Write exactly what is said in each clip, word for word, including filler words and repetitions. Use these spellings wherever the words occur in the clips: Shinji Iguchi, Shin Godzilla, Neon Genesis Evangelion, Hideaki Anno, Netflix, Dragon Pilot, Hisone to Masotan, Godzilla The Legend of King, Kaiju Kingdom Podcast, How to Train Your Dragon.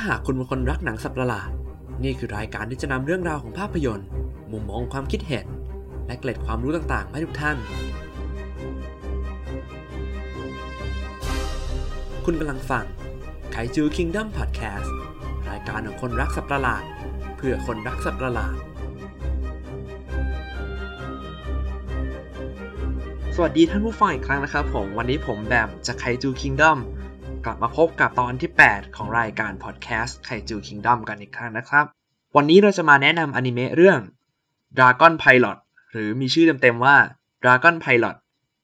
ถ้าหากคุณเป็นคนรักหนังสับประหลาดนี่คือรายการที่จะนำเรื่องราวของภาพยนตร์มุมมองความคิดเห็นและเกล็ดความรู้ต่างๆให้ทุกท่านคุณกำลังฟัง Kaiju Kingdom Podcast รายการของคนรักสับประหลาดเพื่อคนรักสับประหลาดสวัสดีท่านผู้ฟังอีกครั้งนะครับผมวันนี้ผมแบมจาก Kaiju Kingdom กลับมาพบกับตอนที่แปดของรายการ Podcast Kaiju Kingdom กันอีกครั้งนะครับวันนี้เราจะมาแนะนำอนิเมะเรื่อง Dragon Pilot หรือมีชื่อเต็มๆว่า Dragon Pilot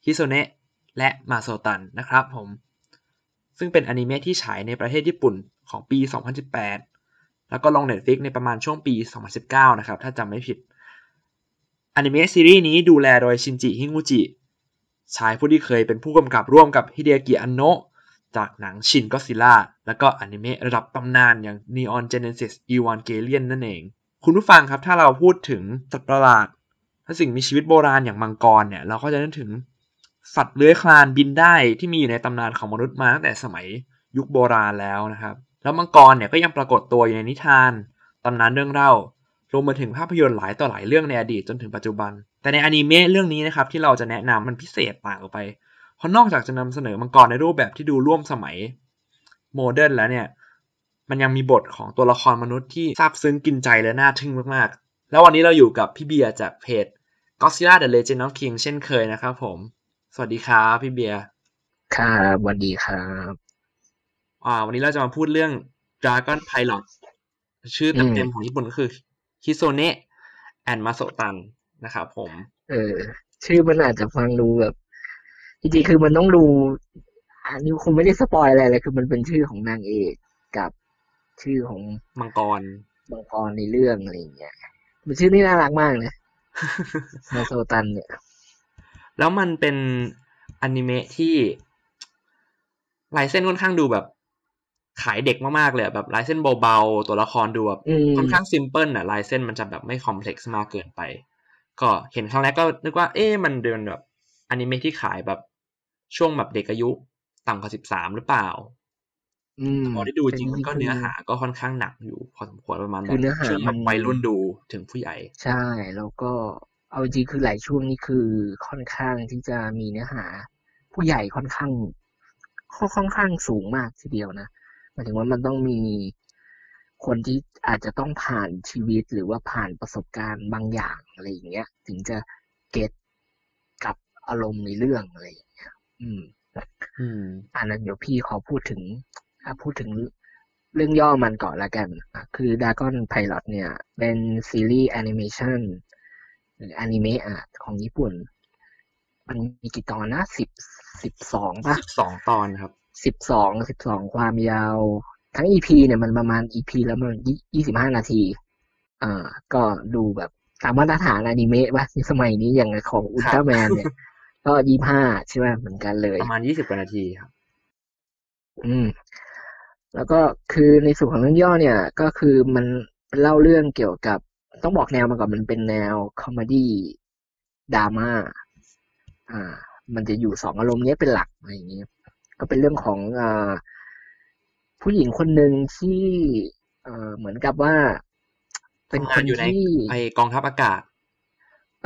Hisone และ Masotan นะครับผมซึ่งเป็นอนิเมะที่ฉายในประเทศญี่ปุ่นของปีสองพันสิบแปดแล้วก็ลง Netflix ในประมาณช่วงปีสองพันสิบเก้านะครับถ้าจำไม่ผิดอนิเมะซีรีส์นี้ดูแลโดยชินจิฮิงุจิชายผู้ที่เคยเป็นผู้กำกับร่วมกับฮิเดอากิ อันโนะจากหนัง Shin Godzilla และก็อนิเมะระดับตำนานอย่าง Neon Genesis Evangelion นั่นเองคุณผู้ฟังครับถ้าเราพูดถึงสัตว์ประหลาดและสิ่งมีชีวิตโบราณอย่างมังกรเนี่ยเราก็จะนึกถึงสัตว์เลื้อยคลานบินได้ที่มีอยู่ในตำนานของมนุษย์มาตั้งแต่สมัยยุคโบราณแล้วนะครับแล้วมังกรเนี่ยก็ยังปรากฏตัวอยู่ในนิทานตำนานเรื่องเล่ารวมไปถึงภาพยนตร์หลายต่อหลายเรื่องในอดีตจนถึงปัจจุบันแต่ในอนิเมะเรื่องนี้นะครับที่เราจะแนะนำมันพิเศษต่างออกไปเพราะนอกจากจะนำเสนอมังกรในรูปแบบที่ดูร่วมสมัยโมเดิร์นแล้วเนี่ยมันยังมีบทของตัวละครมนุษย์ที่ซาบซึ้งกินใจและน่าทึ่งมากๆแล้ววันนี้เราอยู่กับพี่เบียร์จากเพจ Godzilla The Legend of King เช่นเคยนะครับผมสวัสดีครับพี่เบียร์ครับสวัสดีครับอ่าวันนี้เราจะมาพูดเรื่อง Dragon Pilot ชื่อเต็มๆของญี่ปุ่นก็คือ Hisone and Masotan นะครับผมเออชื่อมันอาจจะฟังดูแบบจริงๆคือมันต้องดูอันนี้คงไม่ได้สปอยอะไรเลยคือมันเป็นชื่อของนางเอกกับชื่อของมังกรมังกรในเรื่องอะไรอย่างเงี้ยมันชื่อนี่น่ารักมากนะ Masotan เนี่ยแล้วมันเป็นอนิเมะที่ลายเส้นค่อนข้างดูแบบขายเด็กมากๆเลยแบบลายเส้นเบาๆตัวละครดูแบบค่อนข้างซิมเพิลน่ะลายเส้นมันจะแบบไม่คอมเพล็กซ์มากเกินไปก็เห็นครั้งแรกก็นึกว่าเอ๊ะมันเดินแบบอนิเมะที่ขายแบบช่วงแบบเด็กอายุต่ำกว่าสิบสามหรือเปล่าพอได้ดูจริงมันก็เนื้อหาก็ค่อนข้างหนักอยู่พอสมควรประมาณแบบช่วงแบบวัยรุ่นดูถึงผู้ใหญ่ใช่แล้วก็เอาจริงคือหลายช่วงนี่คือค่อนข้างที่จะมีเนื้อหาผู้ใหญ่ค่อนข้างค่อนข้างสูงมากทีเดียวนะหมายถึงว่ามันต้องมีคนที่อาจจะต้องผ่านชีวิตหรือว่าผ่านประสบการณ์บางอย่างอะไรอย่างเงี้ยถึงจะเก็ทกับอารมณ์ในเรื่องอะไรอย่างเงี้ยอืมอืมอันนั้นเดี๋ยวพี่ขอพูดถึงพูดถึงเรื่องย่อมันก่อนละกันคือ Dragon Pilot เนี่ยเป็นซีรีส์แอนิเมชั่นหรืออนิเมะอ่ะของญี่ปุ่นมันมีกี่ตอนนะสิบ สิบสองป่ะสิบสองตอนครับสิบสอง สิบสองความยาวทั้ง อี พี เนี่ยมันประมาณ อี พี แล้วมันยี่สิบห้านาทีอ่าก็ดูแบบตามมาตรฐานอนิเมะป่ะสมัยนี้อย่างของอุลตร้าแมนเนี่ยก็ยี่สิบห้าใช่ป่ะเหมือนกันเลยประมาณยี่สิบกว่านาทีครับอืมแล้วก็คือในส่วนของเรื่องย่อเนี่ยก็คือมันเล่าเรื่องเกี่ยวกับต้องบอกแนวมาก่อนมันเป็นแนวคอมเมดี้ดราม่าอ่ามันจะอยู่สองอารมณ์นี้เป็นหลักอะไรอย่างเงี้ยก็เป็นเรื่องของอ่าผู้หญิงคนหนึ่งที่เอ่อเหมือนกับว่าเป็นคนอยู่ในไอกองทัพอากาศ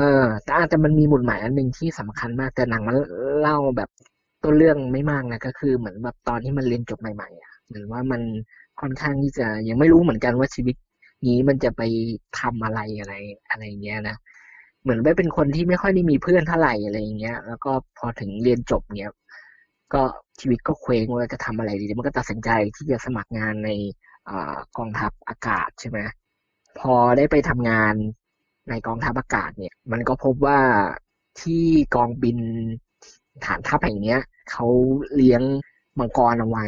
เออแต่อาจจะมันมีหมุดหมายอันนึงที่สำคัญมากแต่หนังมันเล่าแบบต้นเรื่องไม่มากนะก็คือเหมือนแบบตอนที่มันเรียนจบใหม่ๆอ่ะเหมือนว่ามันค่อนข้างที่จะยังไม่รู้เหมือนกันว่าชีวิตนี้มันจะไปทำอะไรอะไรอะไรเงี้ยนะเหมือนไม่เป็นคนที่ไม่ค่อยได้มีเพื่อนเท่าไหร่อะไรเงี้ยแล้วก็พอถึงเรียนจบเนี้ยก็ชีวิตก็เคว้งว่าจะทำอะไรดีมันก็ตัดสินใจที่จะสมัครงานในกองทัพอากาศใช่ไหมพอได้ไปทำงานในกองทัพอากาศเนี่ยมันก็พบว่าที่กองบินฐานทัพแห่งเนี้ยเขาเลี้ยงมังกรเอาไว้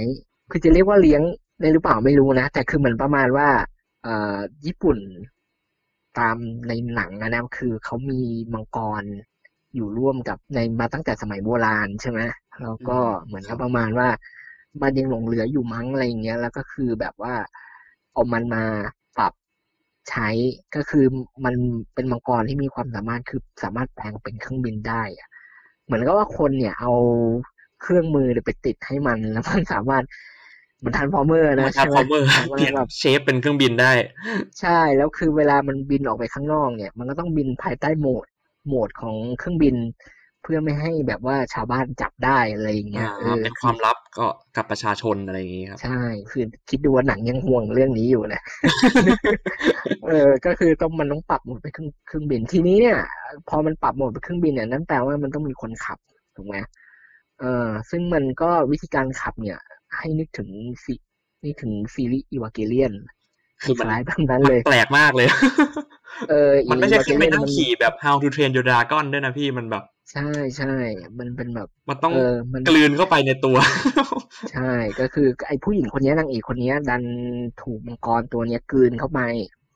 คือจะเรียกว่าเลี้ยงได้หรือเปล่าไม่รู้นะแต่คือเหมือนประมาณว่าญี่ปุ่นตามในหนังนะคือเขามีมังกรอยู่ร่วมกับในมาตั้งแต่สมัยโบราณใช่ไหมแล้วก็เหมือนกับประมาณว่ามันยังหลงเหลืออยู่มั้งอะไรอย่างเงี้ยแล้วก็คือแบบว่าเอามันมาปรับใช้ก็คือมันเป็นมังกรที่มีความสามารถคือสามารถแปลงเป็นเครื่องบินได้เหมือนกับว่าคนเนี่ยเอาเครื่องมือไปติดให้มันแล้วมันสามารถ มันทรานส์ฟอร์เมอร์นะใช่ไหมทรานส์ฟอร์เมอร์เปลี่ยนเชฟเป็นเครื่องบินได้ใช่แล้วคือเวลามันบินออกไปข้างนอกเนี่ยมันก็ต้องบินภายใต้โหมดโหมดของเครื่องบินเพื่อไม่ให้แบบว่าชาวบ้านจับได้อะไรอย่างเงี้ยเป็นความลับก็กับประชาชนอะไรอย่างงี้ครับใช่คือคิดดูว่าหนังยังห่วงเรื่องนี้อยู่นะ เออก็คือต้องมันต้องปรับโหมดไปเครื่องเครื่องบินทีนี้เนี่ยพอมันปรับโหมดไปเครื่องบินเนี่ยนั่นแปลว่ามันต้องมีคนขับถูกไหมเออซึ่งมันก็วิธีการขับเนี่ยให้นึกถึงซีนึกถึงซีรีส์อีวาเกเลียนคือมันแปลกมากเลยเออมันไม่ใช่แค่ไม่นั่งขี่แบบ How to Train Your Dragon ด้วยนะพี่มันแบบใช่ใช่มันเป็นแบบมันต้องกลืนเข้าไปในตัวใช่ก็คือไอ้ผู้หญิงคนนี้นางเอกคนนี้ดันถูกมังกรตัวนี้กลืนเข้าไป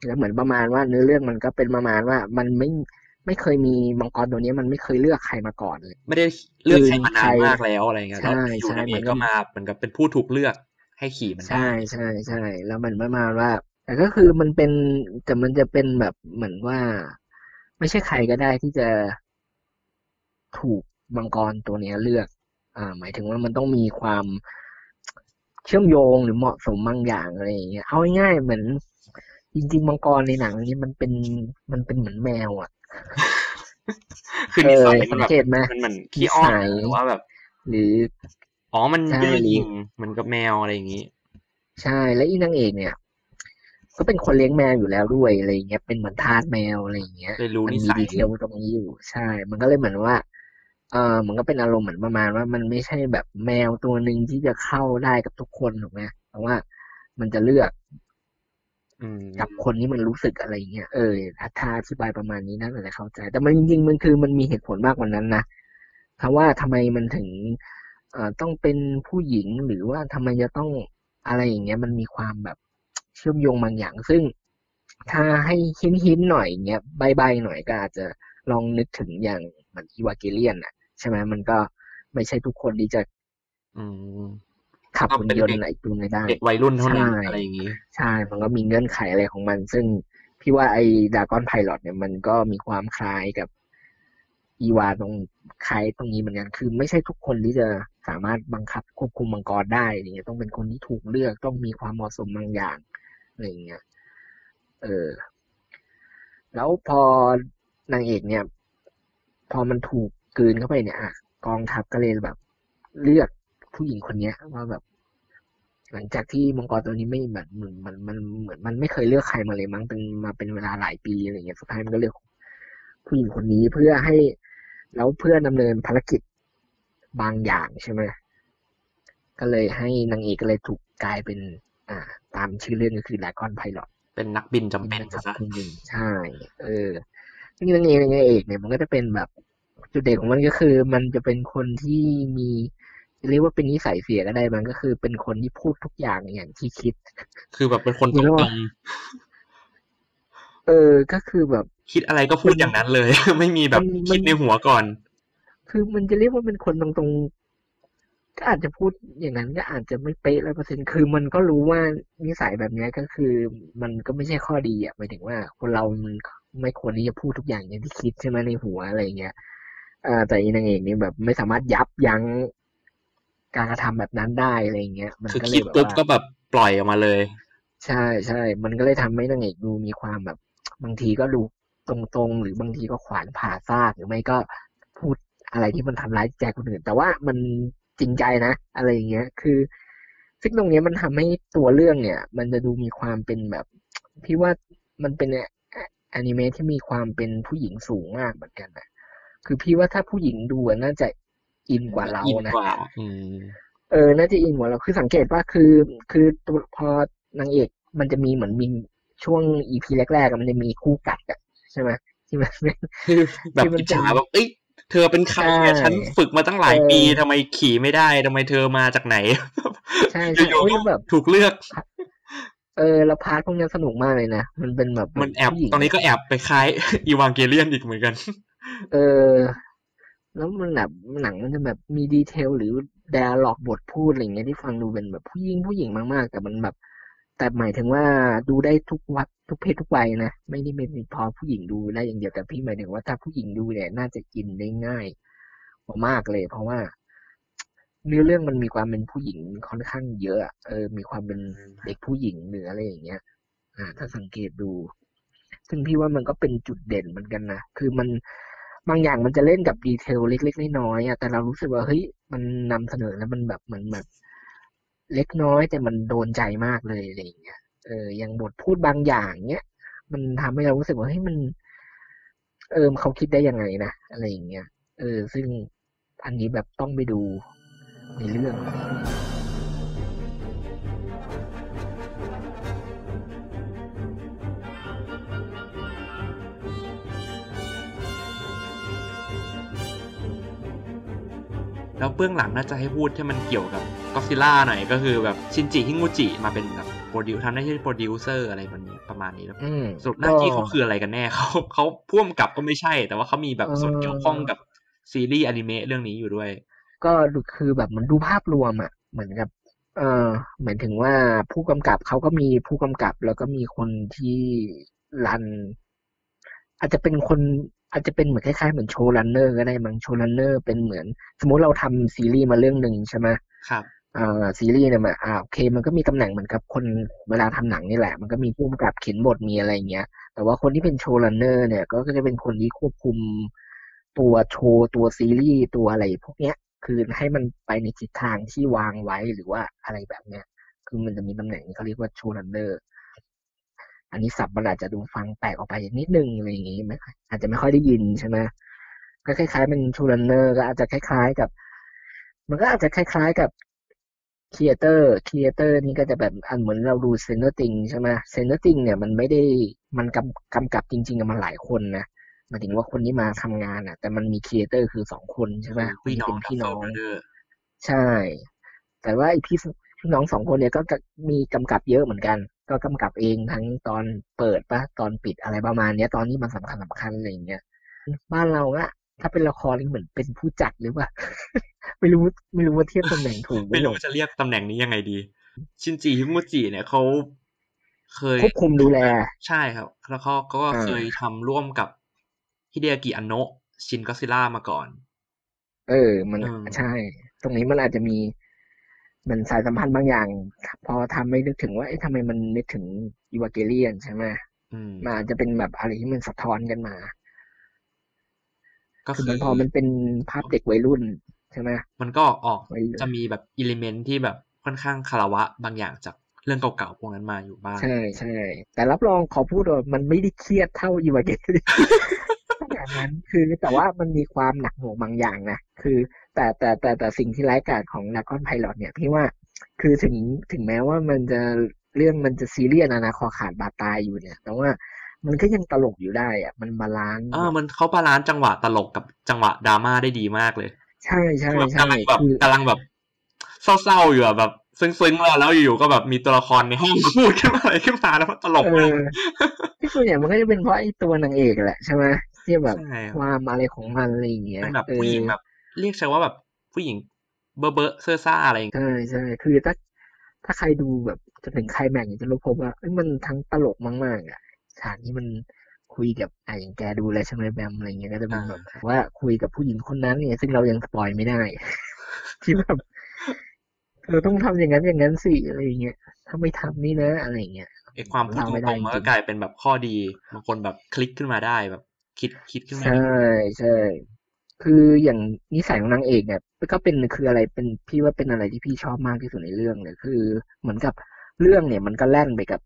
แล้วเหมือนประมาณว่าเนื้อเรื่องมันก็เป็นประมาณว่ามันไม่ไม่เคยมีมังกรตัวนี้มันไม่เคยเลือกใครมาก่อนเลยไม่ได้เลือกใครมานานมากแล้วอะไรเงี้ยแล้วอยู่ในนี้ก็มาเหมือนกับเป็นผู้ถูกเลือกให้ขี่มันใช่ใช่ใช่แล้วมันประมาณว่าแต่ก็คือมันเป็นแต่มันจะเป็นแบบเหมือนว่าไม่ใช่ใครก็ได้ที่จะถูกมังกรตัวนี้เลือกอ่าหมายถึงว่ามันต้องมีความเชื่อมโยงหรือเหมาะสมบางอย่างอะไรอย่างเงี้ยเอาง่ายๆเหมือนจริงๆมังกรในหนังนี้มันเป็นมันเป็นเหมือนแมวอ่ะคือนิสัยมันแบบมันมันขี้อ้อนหรือว่าแบบหรืออ๋อมันดื้อยิงมันกับแมวอะไรอย่างงี้ใช่และอีนางเอกเนี่ยก็เป็นคนเลี้ยงแมวอยู่แล้วด้วยอะไรอย่างเงี้ยเป็นเหมือนทาสแมวอะไรอย่างเงี้ยมันมีดีเทลตรงนี้อยู่ใช่มันก็เลยเหมือนว่าเออมันก็เป็นอารมณ์เหมือนประมาณว่ามันไม่ใช่แบบแมวตัวนึงที่จะเข้าได้กับทุกคนถูกไหมแต่ว่ามันจะเลือกกับคนที่มันรู้สึกอะไรอย่างเงี้ยเออถ้าอธิบายประมาณนี้น่าจะเข้าใจแต่มันจริงๆมันคือมันมีเหตุผลมากกว่านั้นนะเพราะว่าทำไมมันถึงเอ่อต้องเป็นผู้หญิงหรือว่าทำไมจะต้องอะไรอย่างเงี้ยมันมีความแบบเชื่อมโยงบางอย่างซึ่งถ้าให้หินๆหน่อยอย่างเงี้ยใบๆหน่อยก็อาจจะลองนึกถึงอย่างเหมือนอีวาเกเลียนน่ะใช่ไหมมันก็ไม่ใช่ทุกคนที่จะขับหุ่นยนต์อะไรตัวไม่ได้เด็กวัยรุ่นเท่านั้นอะไรอย่างงี้ใช่มันก็มีเงื่อนไขอะไรของมันซึ่งพี่ว่าไอ้ Dragon Pilot เนี่ยมันก็มีความคล้ายกับอีวาตรงคล้ายตรงนี้เหมือนกันคือไม่ใช่ทุกคนที่จะสามารถบังคับควบคุมมังกรได้อย่างเงี้ยต้องเป็นคนที่ถูกเลือกต้องมีความเหมาะสมบางอย่างอะไรอย่างเงี้ยเออแล้วพอนางเอกเนี่ยพอมันถูกกลืนเข้าไปเนี่ยอ่ะกองทัพก็เลยแบบเลือกผู้หญิงคนนี้ว่าแบบหลังจากที่มังกรตัวนี้ไม่แบบเหมือนมันมันเหมือนมันไม่เคยเลือกใครมาเลยมั้งเป็นมาเป็นเวลาหลายปีอะไรเงี้ยสุดท้ายมันก็เลือกผู้หญิงคนนี้เพื่อให้แล้วเพื่อดำเนินภารกิจบางอย่างใช่ไหมก็เลยให้นางเอกก็เลยถูกกลายเป็นอ่าตามชื่อเรื่องก็คือ Dragon Pilot เป็นนักบินจำเป็นซะใช่เออซึ่งนางเอกนางเอกเนี่ยมันก็จะเป็นแบบจุดเด่นของมันก็คือมันจะเป็นคนที่มีเรียกว่าเป็นนิสัยเสียก็ได้มันก็คือเป็นคนที่พูดทุกอย่างอย่างที่คิดคือแบบเป็นคนตรงๆเออก็คือแบบคิดอะไรก็พูดอย่างนั้นเลยไม่มีแบบคิดในหัวก่อนคือมันจะเรียกว่าเป็นคนตรงๆก็อาจจะพูดอย่างนั้นก็อาจจะไม่เป๊ะ หนึ่งร้อยเปอร์เซ็นต์ คือมันก็รู้ว่านิสัยแบบนี้ก็คือมันก็ไม่ใช่ข้อดีอ่ะหมายถึงว่าคนเรามันไม่ควรที่จะพูดทุกอย่างอย่างที่คิดใช่มั้ยในหัวอะไรอย่างเงี้ยเอ่อแต่อีนางเอกนี่แบบไม่สามารถยับยั้งการกระทำแบบนั้นได้อะไรอย่างเงี้ยมันก็เลยแบบปุ๊บก็แบบปล่อยออกมาเลยใช่ใช่มันก็เลยทำให้นางเอกดูมีความแบบบางทีก็ดูตรงๆหรือบางทีก็ขวานผ่าซากหรือไม่ก็พูดอะไรที่มันทำร้ายใจคนอื่นแต่ว่ามันจริงใจนะอะไรอย่างเงี้ยคือซึ่งตรงนี้มันทำให้ตัวเรื่องเนี่ยมันจะดูมีความเป็นแบบพี่ว่ามันเป็นอนิเมะที่มีความเป็นผู้หญิงสูงมากเหมือนกันนะคือพี่ว่าถ้าผู้หญิงดูน่าจะอินกว่าเรานะเออน่าจะอินกว่าเราคือสังเกตว่าคือคือพอนางเอกมันจะมีเหมือนมีช่วง อี พี แรกๆมันจะมีคู่กัดอ่ะใช่มั้ยที่มันแบบอิจฉาแบบเอ้ยเธอเป็นใครเนี่ยฉันฝึกมาตั้งหลายปีทำไมขี่ไม่ได้ทำไมเธอมาจากไหนใช่ๆโอ้ยแบบถูกเลือกเออแล้วพาร์ทพวกนี้สนุกมากเลยนะมันเป็นแบบมันแอบตอนนี้ก็แอบไปคล้ายอีวานเกเลียนอีกเหมือนกันเออแล้วมันแบบหนังมันจะแบบมีดีเทลหรือไดอะล็อกบทพูดอะไรเงี้ยที่ฟังดูเป็นแบบผู้หญิงผู้หญิงมากๆแต่มันแบบแต่หมายถึงว่าดูได้ทุกวัยทุกเพศทุกวัยนะไม่ได้เป็นพอผู้หญิงดูได้อย่างเดียวแต่พี่หมายถึงว่าถ้าผู้หญิงดูเนี่ยน่าจะกินได้ง่ายมากเลยเพราะว่า เนื้อเรื่องมันมีความเป็นผู้หญิงค่อนข้างเยอะเออมีความเป็นเด็กผู้หญิงหรืออะไรอย่างเงี้ยอ่าถ้าสังเกตดูซึ่งพี่ว่ามันก็เป็นจุดเด่นเหมือนกันนะคือมันบางอย่างมันจะเล่นกับดีเทลเล็กๆน้อยๆอ่ะแต่เรารู้สึกว่าเฮ้ยมันนำเสนอแล้วมันแบบเหมือนแบบเล็กน้อยแต่มันโดนใจมากเลยอะไรอย่างเงี้ยเอออย่างบทพูดบางอย่างเนี้ยมันทำให้เรารู้สึกว่าเฮ้ยมันเออเขาคิดได้ยังไงนะอะไรอย่างเงี้ยเออซึ่งอันนี้แบบต้องไปดูในเรื่องแล้วเบื้องหลังน่าจะให้พูดที่มันเกี่ยวกับGodzillaหน่อยก็คือแบบชินจิฮิงุจิมาเป็นแบบโปรดิวทำได้ที่โปรดิวเซอร์อะไรแบบนี้ประมาณนี้แล้วสรุปหน้าที่เขาคืออะไรกันแน่เขาเขาพ่วงกับก็ไม่ใช่แต่ว่าเขามีแบบส่วนเกี่ยวข้องกับซีรีส์อนิเมะเรื่องนี้อยู่ด้วยก็คือแบบมันดูภาพรวมอ่ะเหมือนกับเออหมายถึงว่าผู้กำกับเขาก็มีผู้กำกับแล้วก็มีคนที่รันอาจจะเป็นคนอาจจะเป็นเหมือนคล้ายๆเหมือนโชว์รันเนอร์ก็ได้บางโชว์รันเนอร์เป็นเหมือนสมมติเราทำซีรีส์มาเรื่องนึงใช่ไหมครับเอ่อซีรีส์เนี่ยมันอ่าโอเคมันก็มีตำแหน่งเหมือนกับคนเวลาทำหนังนี่แหละมันก็มีผู้กำกับเขียนบทมีอะไรอย่างเงี้ยแต่ว่าคนที่เป็นโชว์รันเนอร์เนี่ยก็จะเป็นคนที่ควบคุมตัวโชว์ตัวซีรีส์ตัวอะไรพวกเนี้ยคือให้มันไปในทิศทางที่วางไว้หรือว่าอะไรแบบเนี้ยคือมันจะมีตำแหน่งที่เขาเรียกว่าโชว์รันเนอร์อันนี้ศัพท์มันอาจจะดูฟังแปลกออกไปนิดนึงอะไรอย่างงี้มั้ยอาจจะไม่ค่อยได้ยินใช่ไหมก็คล้ายๆเป็นโชว์รันเนอร์ก็อาจจะคล้ายๆกับมันก็อาจจะคล้ายๆกับครีเอเตอร์ครีเอเตอร์นี่ก็จะแบบอันเหมือนเราดูเซนเนอร์ติงใช่ไหมเซนเนอร์ติงเนี่ยมันไม่ได้มันกำกำกับจริงๆมันหลายคนนะหมายถึงว่าคนที่มาทำงานอ่ะแต่มันมีครีเอเตอร์คือสองคนใช่ไหมพี่น้องพี่น้องใช่แต่ว่าไอพี่พี่น้องสองคนเนี่ยก็มีกำกับเยอะเหมือนกันก็กำกับเองทั้งตอนเปิดปะตอนปิดอะไรประมาณนี้ตอนนี้มันสำคัญสำคัญอะไรอย่างเงี้ยบ้านเราอะถ้าเป็นละครนี่เหมือนเป็นผู้จัดหรือว่าไม่รู้ไม่รู้ว่าเทียบตำแหน่งถูกไม่รู้จะเรียกตำแหน่งนี้ยังไงดีชินจิฮิมุจิเนี่ยเขาเคยควบคุมดูแลใช่ครับแล้วเขาก็เคยทำร่วมกับฮิเดอากิอันโนะชินก็อดซิลล่ามาก่อนเออมันใช่ตรงนี้มันอาจจะมีมันสายสัมพันธ์บางอย่างพอทำไม่นึกถึงว่าเอ๊ะทำไมมันนึกถึงอีวาเกเลียนใช่ไหมมันอาจจะเป็นแบบอะไรที่มันสะท้อนกันมาก็คือพอมันเป็นภาพเด็กวัยรุ่นใช่ไหมมันก็ออกจะมีแบบอิเลเมนต์ที่แบบค่อนข้างคารวะบางอย่างจากเรื่องเก่าๆพวกนั้นมาอยู่บ้างใช่ใช่แต่รับรองขอพูดว่ามันไม่ได้เครียดเท่าอีวาเกเลียนอย่างนั้นคือแต่ว่ามันมีความหนักหน่วงบางอย่างนะคือแต่แต่แต่แต่สิ่งที่ร้ายกาจของ Dragon Pilot เนี่ยพี่ว่าคือถึงถึงแม้ว่ามันจะเรื่องมันจะซีเรียสนะคอขาดบาดตายอยู่เนี่ยแต่ว่ามันก็ยังตลกอยู่ได้อ่ะมันบาลานซ์เออมันเขาบาลานซ์จังหวะตลกกับจังหวะดราม่าได้ดีมากเลยใช่ๆๆกำลังแบบกำลังแบบเศร้าๆอยู่อ่ะแบบซึ้งๆแล้วแล้วอยู่ๆก็แบบมีตัวละครในห้องพูดขึ้นมาอะไรขึ้นมาแล้วมันตลกเลยที่ส่วนใหญ่มันก็จะเป็นเพราะไอ้ตัวนางเอกแหละใช่มั้ยที่แบบความอะไรของมันอะไรอย่างเงี้ยแบบผู้หญิงแบบเรียกใช่ว่าแบบผู้หญิงเบ้อเบ้อเซ่อซ่าอะไรอย่างเงี้ยใช่ๆคือถ้าถ้าใครดูแบบจะถึงไคลแม็กซ์จะรู้พบว่ามันทั้งตลกมากๆอ่ะฉากนี้มันคุยกับไอ้อย่างแกดูแลใช่มั้ยแบมอะไรอย่างเงี้ยก็จะเป็นแบบว่าคุยกับผู้หญิงคนนั้นเนี่ยซึ่งเรายังสปอยไม่ได้ที่แบบเออต้องทำอย่างนั้นอย่างนั้นสิอะไรอย่างเงี้ยถ้าไม่ทำนี่นะอะไรอย่างเงี้ยไอ้ความพูดตรงๆมันก็กลายเป็นแบบข้อดีบางคนแบบคลิกขึ้นมาได้แบบคิดคิดขึ้นมาใช่ใช่คืออย่างนิสัยของนางเอกเนี่ยก็เป็นคืออะไรเป็นพี่ว่าเป็นอะไรที่พี่ชอบมากที่สุดในเรื่องเลยคือเหมือนกับเรื่องเนี่ยมันก็แล่นไปกับ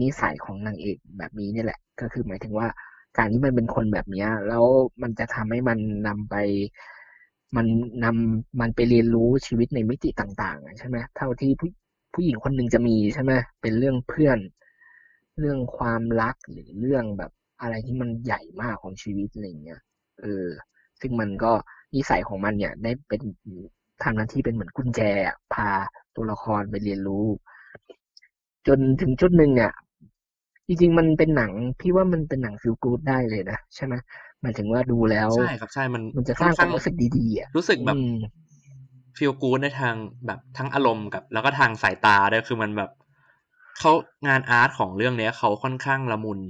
นิสัยของนางเอกแบบนี้นี่แหละก็คือหมายถึงว่าการที่มันเป็นคนแบบนี้แล้วมันจะทำให้มันนำไปมันนำมันไปเรียนรู้ชีวิตในมิติต่างๆใช่ไหมเท่าที่ผู้ผู้หญิงคนหนึ่งจะมีใช่ไหมเป็นเรื่องเพื่อนเรื่องความรักหรือเรื่องแบบอะไรที่มันใหญ่มากของชีวิตอะไรอย่างเงี้ยเออซึ่งมันก็นิสัยของมันเนี่ยได้เป็นทำหน้าที่เป็นเหมือนกุญแจพาตัวละครไปเรียนรู้จนถึงจุดหนึ่งเนี่ยจริงๆมันเป็นหนังพี่ว่ามันเป็นหนังฟีลกู๊ดได้เลยนะใช่ไหมหมายถึงว่าดูแล้วใช่ครับใช่มันมันจะสร้างความรู้สึกดีๆอ่ะรู้สึกแบบฟีลกู๊ดในทางแบบทั้งอารมณ์กับแล้วก็ทางสายตาด้วยคือมันแบบเขางานอาร์ตของเรื่องนี้เขาค่อนข้างละมุน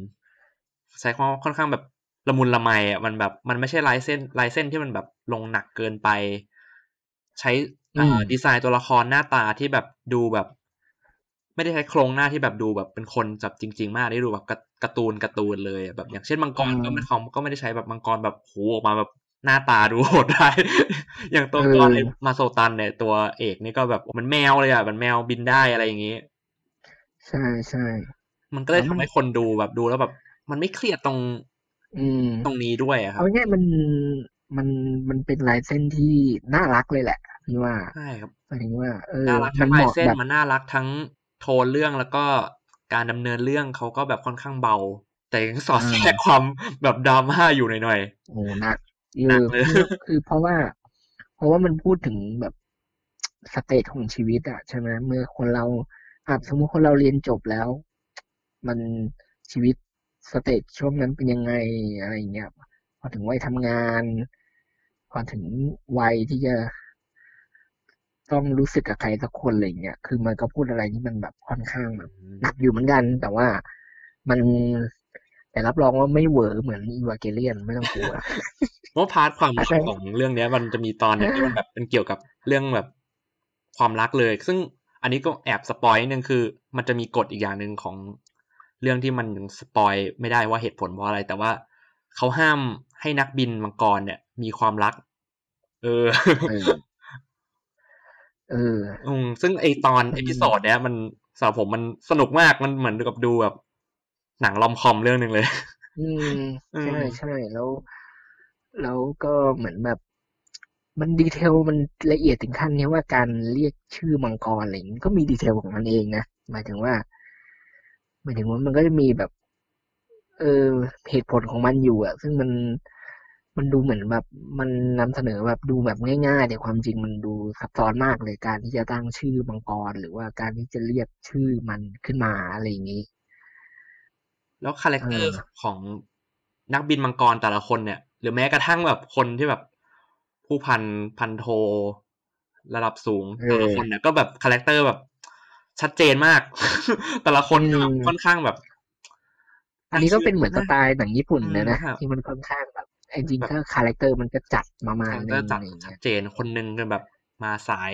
ใช้ความค่อนข้างแบบละมุนละไมอ่ะมันแบบมันไม่ใช่ลายเส้นลายเส้นที่มันแบบลงหนักเกินไปใช้ ดีไซน์ตัวละครหน้าตาที่แบบดูแบบไม่ได้ใช้โครงหน้าที่แบบดูแบบเป็นคนจับจริงๆมากได้ดูแบบการ์ตูนการ์ตูนเลยแบบอย่างเช่นมังกรก็ไม่เขาก็ไม่ได้ใช้แบบมังกรแบบโหออกมาแบบหน้าตาดูโหดร้ายอย่างตัวก้อนไอ้มาโซตันเนี่ยตัวเอกนี่ก็แบบมันแมวเลยอ่ะมันแมวบินได้อะไรอย่างงี้ใช่ๆมันก็เลยทำให้คนดูแบบดูแล้วแบบมันไม่เครียดตรงตรงนี้ด้วยครับเอาง่ายมันมันมันเป็นลายเส้นที่น่ารักเลยแหละพี่ว่าใช่ครับหมายถึงว่าเออมันลายเส้นมันน่ารักทั้งโทนเรื่องแล้วก็การดำเนินเรื่องเขาก็แบบค่อนข้างเบาแต่ยังสอดแทรกความแบบดราม่าอยู่หน่อยๆโอ้หนักหนักเลยคือเพราะว่าเพราะว่ามันพูดถึงแบบสเตจของชีวิตอะใช่ไหมเมื่อคนเราอ่ะสมมติคนเราเรียนจบแล้วมันชีวิตสเตจช่วงนั้นเป็นยังไงอะไรอย่างเงี้ยพอถึงวัยทำงานพอถึงวัยที่จะต้องรู้สึกกับใครสักคนอะไรอย่างเงี้ยคือมันก็พูดอะไรที่มันแบบค่อนข้างแบบหนักอยู่เหมือนกันแต่ว่ามันแต่รับรองว่าไม่เวอร์เหมือนอีวาเกเลียนไม่ต้องกลัวเพราะพาร์ทความรักของเรื่องเนี้ยมันจะมีตอนที่มันแบบเป็นเกี่ยวกับเรื่องแบบความรักเลยซึ่งอันนี้ก็แอบสปอยนิดนึงคือมันจะมีกฎอีกอย่างนึงของเรื่องที่มันสปอยไม่ได้ว่าเหตุผลเพราะอะไรแต่ว่าเขาห้ามให้นักบินมังกรเนี่ยมีความรักเออเออซึ่งไอตอนเอพิโซดเนี้ยมันสาวผมมันสนุกมากมันเหมือนกับดูแบบหนังลอมคอมเรื่องนึงเลยอืมใช่ใช่แล้วแล้วก็เหมือนแบบมันดีเทลมันละเอียดถึงขั้นนี้ว่าการเรียกชื่อมังกรอะไรอย่างนี้ก็มีดีเทลของมันเองนะหมายถึงว่าหมายถึงว่ามันก็จะมีแบบเออเหตุผลของมันอยู่อะซึ่งมันมันดูเหมือนแบบมันนำเสนอแบบดูแบบง่ายๆแต่ความจริงมันดูซับซ้อนมากเลยการที่จะตั้งชื่อมังกรหรือว่าการที่จะเรียกชื่อมันขึ้นมาอะไรอย่างนี้แล้วคาแรคเตอร์ของนักบินมังกรแต่ละคนเนี่ยหรือแม้กระทั่งแบบคนที่แบบผู้พันพันโทระดับสูงแต่ละคนเนี่ยก็แบบคาแรคเตอร์แบบชัดเจนมาก แต่ละคนค่อนข้างแบบอันนี้ก็เป็นเหมือนสไตล์หนังญี่ปุ่นนะนะที่มันค่อนข้างแบบจริงๆถ้าคาแรคเตอร์มันก็จัดมามาในชัดเจนคนนึงก็แบบมาสาย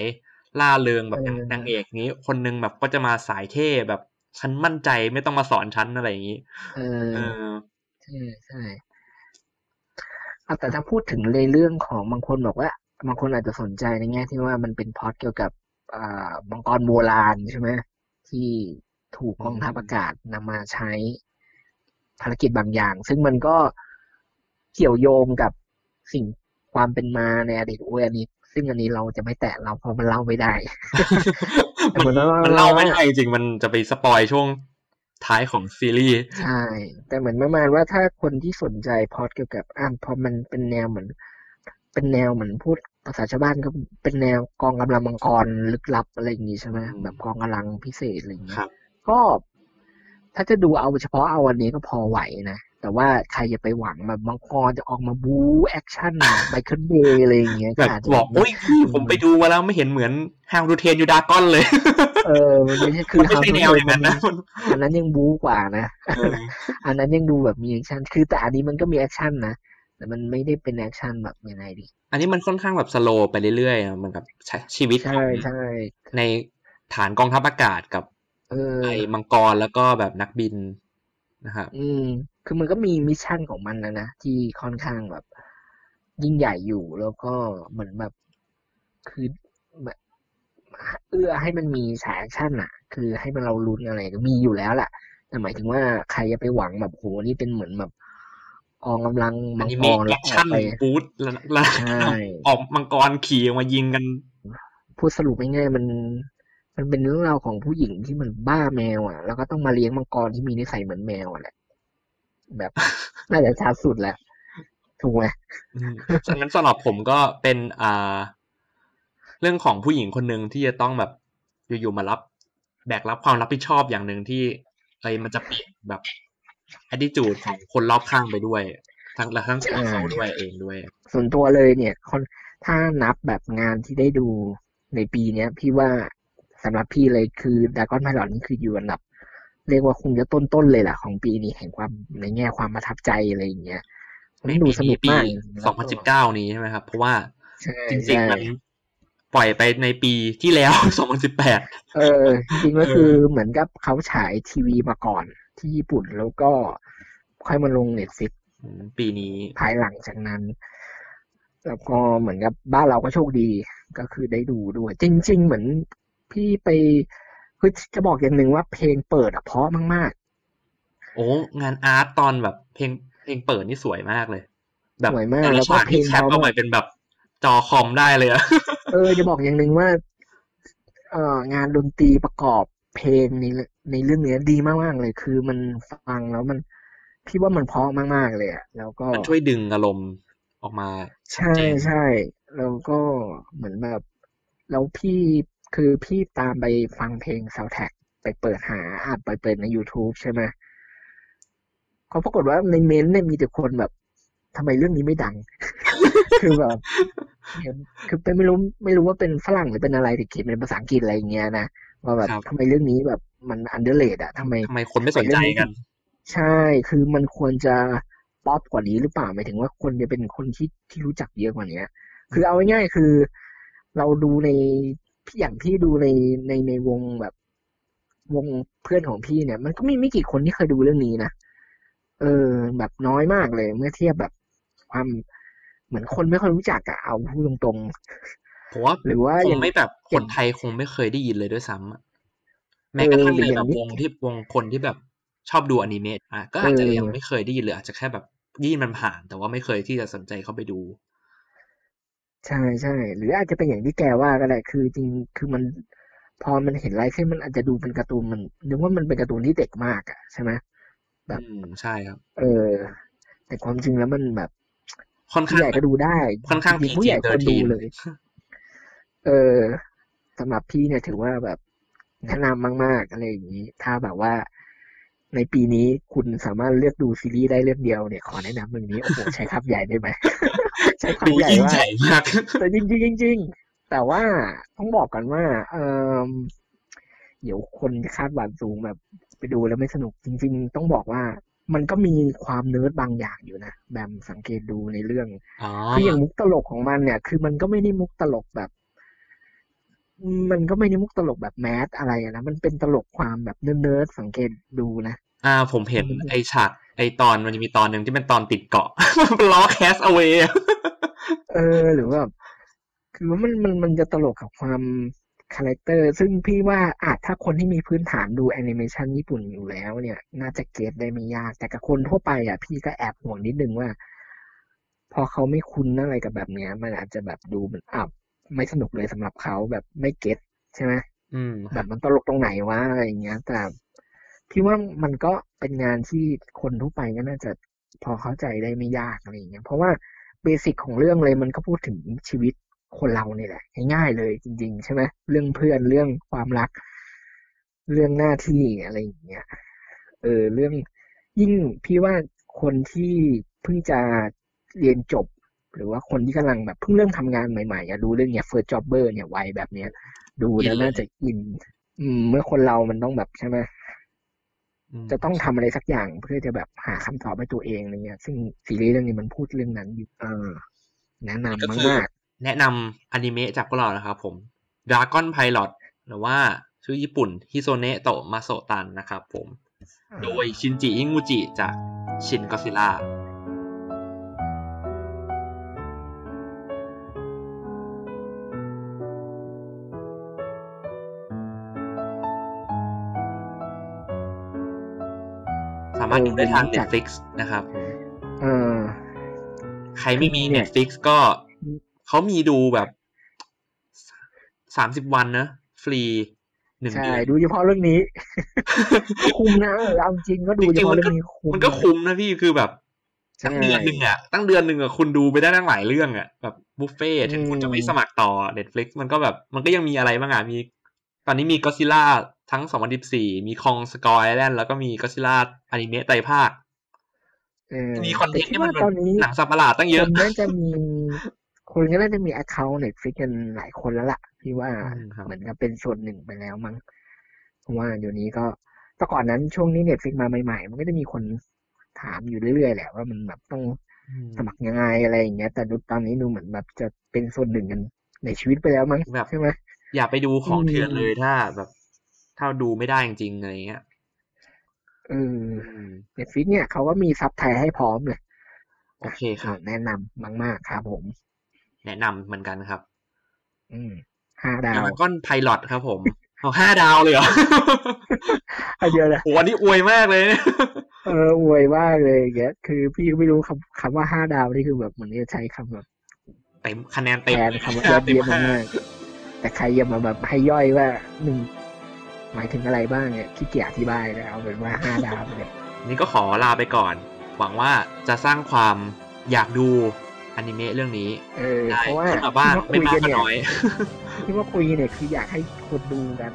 ล่าเริงแบบนางเอกนี้คนนึงแบบก็จะมาสายเท่แบบฉันมั่นใจไม่ต้องมาสอนฉันอะไรอย่างนี้เออใช่ใช่แต่ถ้าพูดถึงในเรื่องของบางคนบอกว่าบางคนอาจจะสนใจในแง่ที่ว่ามันเป็นพล็อตเกี่ยวกับอ่ามังกรโบราณใช่ไหมที่ถูกกองทัพอากาศนำมาใช้ภารกิจบางอย่างซึ่งมันก็เกี่ยวโยงกับสิ่งความเป็นมาในอดีตอันนี้ซึ่งอันนี้เราจะไม่แตะเราเพราะมันเล่าไม่ได้ มันมันเล่าไม่ได้จริงมันจะไปสปอยช่วงท้ายของซีรีส์ใช่แต่เหมือนประมาณว่าถ้าคนที่สนใจพอดเกี่ยวกับอ่านพอมันเป็นแนวเหมือนเป็นแนวเหมือนพูดภาษาชาวบ้านก็เป็นแนวกองกำลังมังกรลึกลับอะไรอย่างงี้ใช่ไหมแบบกองกำลังพิเศษอะไรอย่างเงี้ยก็ถ้าจะดูเอาเฉพาะเอาวันนี้ก็พอไหวนะแต่ว่าใครจะไปหวังแบบมังกรจะออกมาบู๊แอคชั่นไบเคิลเบย์อะไรอย่างเงี้ยแบบบอกโอ้ยผมไปดูมาแล้วไม่เห็นเหมือน How to Train Your Dragon เลยเออมันไม่ใช่คือ How to Train อย่างนั้นนะอันนั้นยังบู๊กว่านะอันนั้นยังดูแบบมีแอคชั่นคือแต่อันนี้มันก็มีแอคชั่นนะแต่มันไม่ได้เป็นแอคชั่นแบบยังไงดิอันนี้มันค่อนข้างแบบสโลว์ไปเรื่อยๆมันกับชีวิตในฐานกองทัพอากาศกับไอ้มังกรแล้วก็แบบนักบินนะครับอืมคือมันก็มีมิชชั่นของมันนะนะที่ค่อนข้างแบบยิ่งใหญ่อยู่แล้วก็เหมือนแบบคือแบบเอื้อให้มันมีแอคชั่นอ่ะคือให้มันเราลุ้นอะไรก็มีอยู่แล้วแหละแต่หมายถึงว่าใครจะไปหวังแบบโหนี่เป็นเหมือนแบบกองกำลังมังกรแอคชั่นบู๊แล้วออกมังกรขี่ออกมายิงกันพูดสรุปง่ายๆมันมันเป็นเรื่องราวของผู้หญิงที่มันบ้าแมวอ่ะแล้วก็ต้องมาเลี้ยงมังกรที่มีนิสัยเหมือนแมวอ่ะแหละแบบน่าจะชัดสุดแล้วถูกไหมฉะนั้นสำหรับผมก็เป็นอ่าเรื่องของผู้หญิงคนนึงที่จะต้องแบบอยู่ๆมารับแบกรับความรับผิดชอบอย่างนึงที่ไอ้มันจะเปลี่ยนแบบ attitude ของคนรอบข้างไปด้วยทั้งและทั้งตัวเขาด้วยเองด้วยส่วนตัวเลยเนี่ยคนถ้านับแบบงานที่ได้ดูในปีเนี้ยพี่ว่าสำหรับพี่เลยคือ Dragon Pilot นี่คืออยู่อันดับเรียกว่าคงจะต้นๆเลยล่ะของปีนี้แห่งความในแง่ความประทับใจอะไรอย่างเงี้ยมันดูสนุกมากสองพันสิบเก้านี้ใช่ไหมครับเพราะว่าจริงๆมัน ปล่อยไปในปีที่แล้วสองพันสิบแปดเออจริงก็คือเหมือนกับเขาฉายทีวีมาก่อนที่ญี่ปุ่นแล้วก็ค่อยมาลง Netflix ปีนี้ภายหลังจากนั้นแล้วก็เหมือนกับบ้านเราก็โชคดีก็คือได้ดูด้วยจริงๆเหมือนพี่ไปคือจะบอกอย่างหนึ่งว่าเพลงเปิดเพราะมากๆโอ้งานอาร์ตตอนแบบเพลงเพลงเปิดนี่สวยมากเลยแบบสวยมากแล้วก็เพลงเขาแบบเป็นแบบจอคอมได้เลยอะเออจะบอกอย่างนึงว่าเอ่องานดนตรีประกอบเพลงในในเรื่องนี้ดีมากๆเลยคือมันฟังแล้วมันพี่ว่ามันเพราะมากๆเลยอะแล้วก็มันช่วยดึงอารมณ์ออกมาใช่ๆแล้วก็เหมือนแบบแล้วพี่คือพี่ตามไปฟังเพลงซาวด์แทร็กไปเปิดหาอัดไปเปิดใน YouTube ใช่ไหมเขาปรากฏว่าในเมนต์เนี่ยมีแต่คนแบบทำไมเรื่องนี้ไม่ดัง คือแบบคือเป็นไม่รู้ไม่รู้ว่าเป็นฝรั่งหรือเป็นอะไรที่เขียนเป็นภาษาอังกฤษอะไรอย่างเงี้ยนะว่าแบบทำไมเรื่องนี้แบบมันอันเดอร์เรทอะทำไมทำไมคนไม่สนใจกันใช่คือมันควรจะป๊อปกว่านี้หรือเปล่าหมายถึงว่าคนจะเป็นคนที่ที่รู้จักเยอะกว่านี้คือเอาง่ายๆคือเราดูในอย่างพี่ดูในในในวงแบบวงเพื่อนของพี่เนี่ยมันก็ไม่ไม่กี่คนที่เคยดูเรื่องนี้นะเออแบบน้อยมากเลยเมื่อเทียบแบบความเหมือนคนไม่ค่อยรู้จักอะเอาพูดตรงๆผมว่าหรือว่าคงไม่แบบคนไทยคงไม่เคยได้ยินเลยด้วยซ้ำอะแม้กระทั่งในแบบวงที่วงคนที่แบบชอบดูอนิเมะอ่ะก็อาจจะยังไม่เคยได้ยินหรืออาจจะแค่แบบยี่มันผ่านแต่ว่าไม่เคยที่จะสนใจเข้าไปดูใช่ใช่หรืออาจจะเป็นอย่างที่แกว่าก็ได้คือจริงคือมันพอมันเห็นไลฟ์เส้นมันอาจจะดูเป็นการ์ตูนมันนึกว่ามันเป็นการ์ตูนที่เด็กมากอะใช่ไหมแบบใช่ครับเออแต่ความจริงแล้วมันแบบผู้ใหญ่ก็ดูได้ค่อนข้างผู้ใหญ่ก็ดูเลยเออสำหรับพี่เนี่ยถือว่าแบบแนะนำมากๆอะไรอย่างนี้ถ้าแบบว่าในปีนี้คุณสามารถเลือกดูซีรีส์ได้เรื่องเดียวเนี่ยขอแนะนำเรื่องนี้โอ้โหใช้คำใหญ่ได้ไหม ใช้คำใหญ่ว่าแต่จริงจริงจริงแต่ว่าต้องบอกกันว่าเออเดี๋ยวคนคาดหวังสูงแบบไปดูแล้วไม่สนุกจริงๆต้องบอกว่ามันก็มีความเนิร์ดบางอย่างอยู่นะแบบสังเกตดูในเรื่องคืออย่างมุกตลกของมันเนี่ยคือมันก็ไม่ได้มุกตลกแบบมันก็ไม่ได้มุกตลกแบบแมสอะไรนะมันเป็นตลกความแบบเนิร์ดๆสังเกตดูนะอ่าผมเห็นไอ้ฉากไอ้ตอนมันจะมีตอนนึงที่เป็นตอนติดเกาะเป็นล้อแคสเอาไว้เออหรือว่าคือว่ามันมันมันจะตลกกับความคาแรคเตอร์ซึ่งพี่ว่าอาจถ้าคนที่มีพื้นฐานดูแอนิเมชันญี่ปุ่นอยู่แล้วเนี่ยน่าจะเก็ตได้ไม่ยากแต่กับคนทั่วไปอ่ะพี่ก็แอบห่วงนิดนึงว่าพอเขาไม่คุ้นอะไรกับแบบเนี้ยมันอาจจะแบบดูมันอับไม่สนุกเลยสำหรับเขาแบบไม่เก็ตใช่ไหมอืมแบบมันตลกตรงไหนวะอะไรอย่างเงี้ยแต่พี่ว่ามันก็เป็นงานที่คนทั่วไปก็น่าจะพอเข้าใจได้ไม่ยากอะไรอย่างเงี้ยเพราะว่าเบสิกของเรื่องเลยมันก็พูดถึงชีวิตคนเราเนี่ยแหละง่ายๆเลยจริงๆใช่ไหมเรื่องเพื่อนเรื่องความรักเรื่องหน้าที่อะไรอย่างเงี้ยเออเรื่องยิ่งพี่ว่าคนที่เพิ่งจะเรียนจบหรือว่าคนที่กำลังแบบเพิ่งเริ่มทำงานใหม่ๆอ่ะดูเรื่องเนี้ย First Jobber เนี่ยวัยแบบเนี้ยดูแล้วน่าจะอินเมื่อคนเรามันต้องแบบใช่ไหมจะต้องทำอะไรสักอย่างเพื่อจะแบบหาคำตอบให้ตัวเองอะไรเงี้ยซึ่งซีรีส์เรื่องนี้มันพูดเรื่องนั้นอยู่เออแนะนำมากแนะนำอนิเมะจากพวกเรานะครับผม Dragon Pilot หรือว่าชื่อญี่ปุ่น Hisone to Masotan นะครับผมโดย Shinji Iguchi จาก Shin Godzilla สามารถดูได้ทาง Netflix นะครับเออใครไม่มี Netflix ก็เขามีดูแบบสามสิบวันนะฟรีหนึ่งเดือนใช่ดูเฉพาะเรื่องนี้ คุ้มนะเอาจริงก็ดูเฉพาะเรื่องนี้คุ้มมันก็คุ้มนะพี่คือแบบตั้งเดือนนึงอ่ะตั้งเดือนนึงอ่ะคุณดูไปได้ตั้งหลายเรื่องอ่ะแบบบุฟเฟ่ต์ถึงคุณจะไม่สมัครต่อ Netflix มันก็แบบมันก็ยังมีอะไรบ้างอ่ะมีตอนนี้มี Godzilla ทั้งสองพันสิบสี่มี Kong Skull Island แล้วก็มี Godzilla อนิเมะไตรภาคเออมีคอนเทนต์ที่มันหนังสัตว์ประหลาดตั้งเยอะมันจะมีคนก็น่าจะมี account Netflix กันหลายคนแล้วล่ะพี่ว่าเหมือนกับเป็นส่วนหนึ่งไปแล้วมั้งเพราะว่าเดี๋ยวนี้ก็แต่ก่อนนั้นช่วงนี้ Netflix มาใหม่ๆมันก็จะมีคนถามอยู่เรื่อยๆแหละว่ามันแบบต้องสมัครยังไงอะไรอย่างเงี้ยแต่ตอนนี้ดูเหมือนแบบจะเป็นส่วนหนึ่งกัน ในชีวิตไปแล้วมั้งแบบใช่ไหมอย่าไปดูของเถื่อนเลยถ้าแบบถ้าดูไม่ได้จริงๆอะไรเงี้ยอืม Netflix เนี่ยเขาก็มีซับไทยให้พร้อมเลยโอเคครับแนะนำมากๆครับผมแนะนำเหมือนกันครับอืมห้าดาวก้อนไพลอตครับผมเอาห้าดาวเลยเหรอเอาเยอะเลยโหอันนี้อวยมากเลยเอออวยมากเลยอย่างเงี้ยคือพี่ไม่รู้คำคำว่าห้าดาวนี่คือแบบเหมือนจะใช้คำแบบเต็มคะแนนเต็มคำว่ายอดเยี่ยมมากแต่ใครยังมาแบบให้ย่อยว่าหนึ่งหมายถึงอะไรบ้างเนี่ยขี้เกียจอธิบายนะเอาเป็นว่าห้าดาวเลยนี่ก็ขอลาไปก่อนหวังว่าจะสร้างความอยากดูอนิเมะเรื่องนี้เออเพราะว่าที่มาคุยกันเนี่ยที่มาคุยเนี่ยคืออยากให้คนดูกัน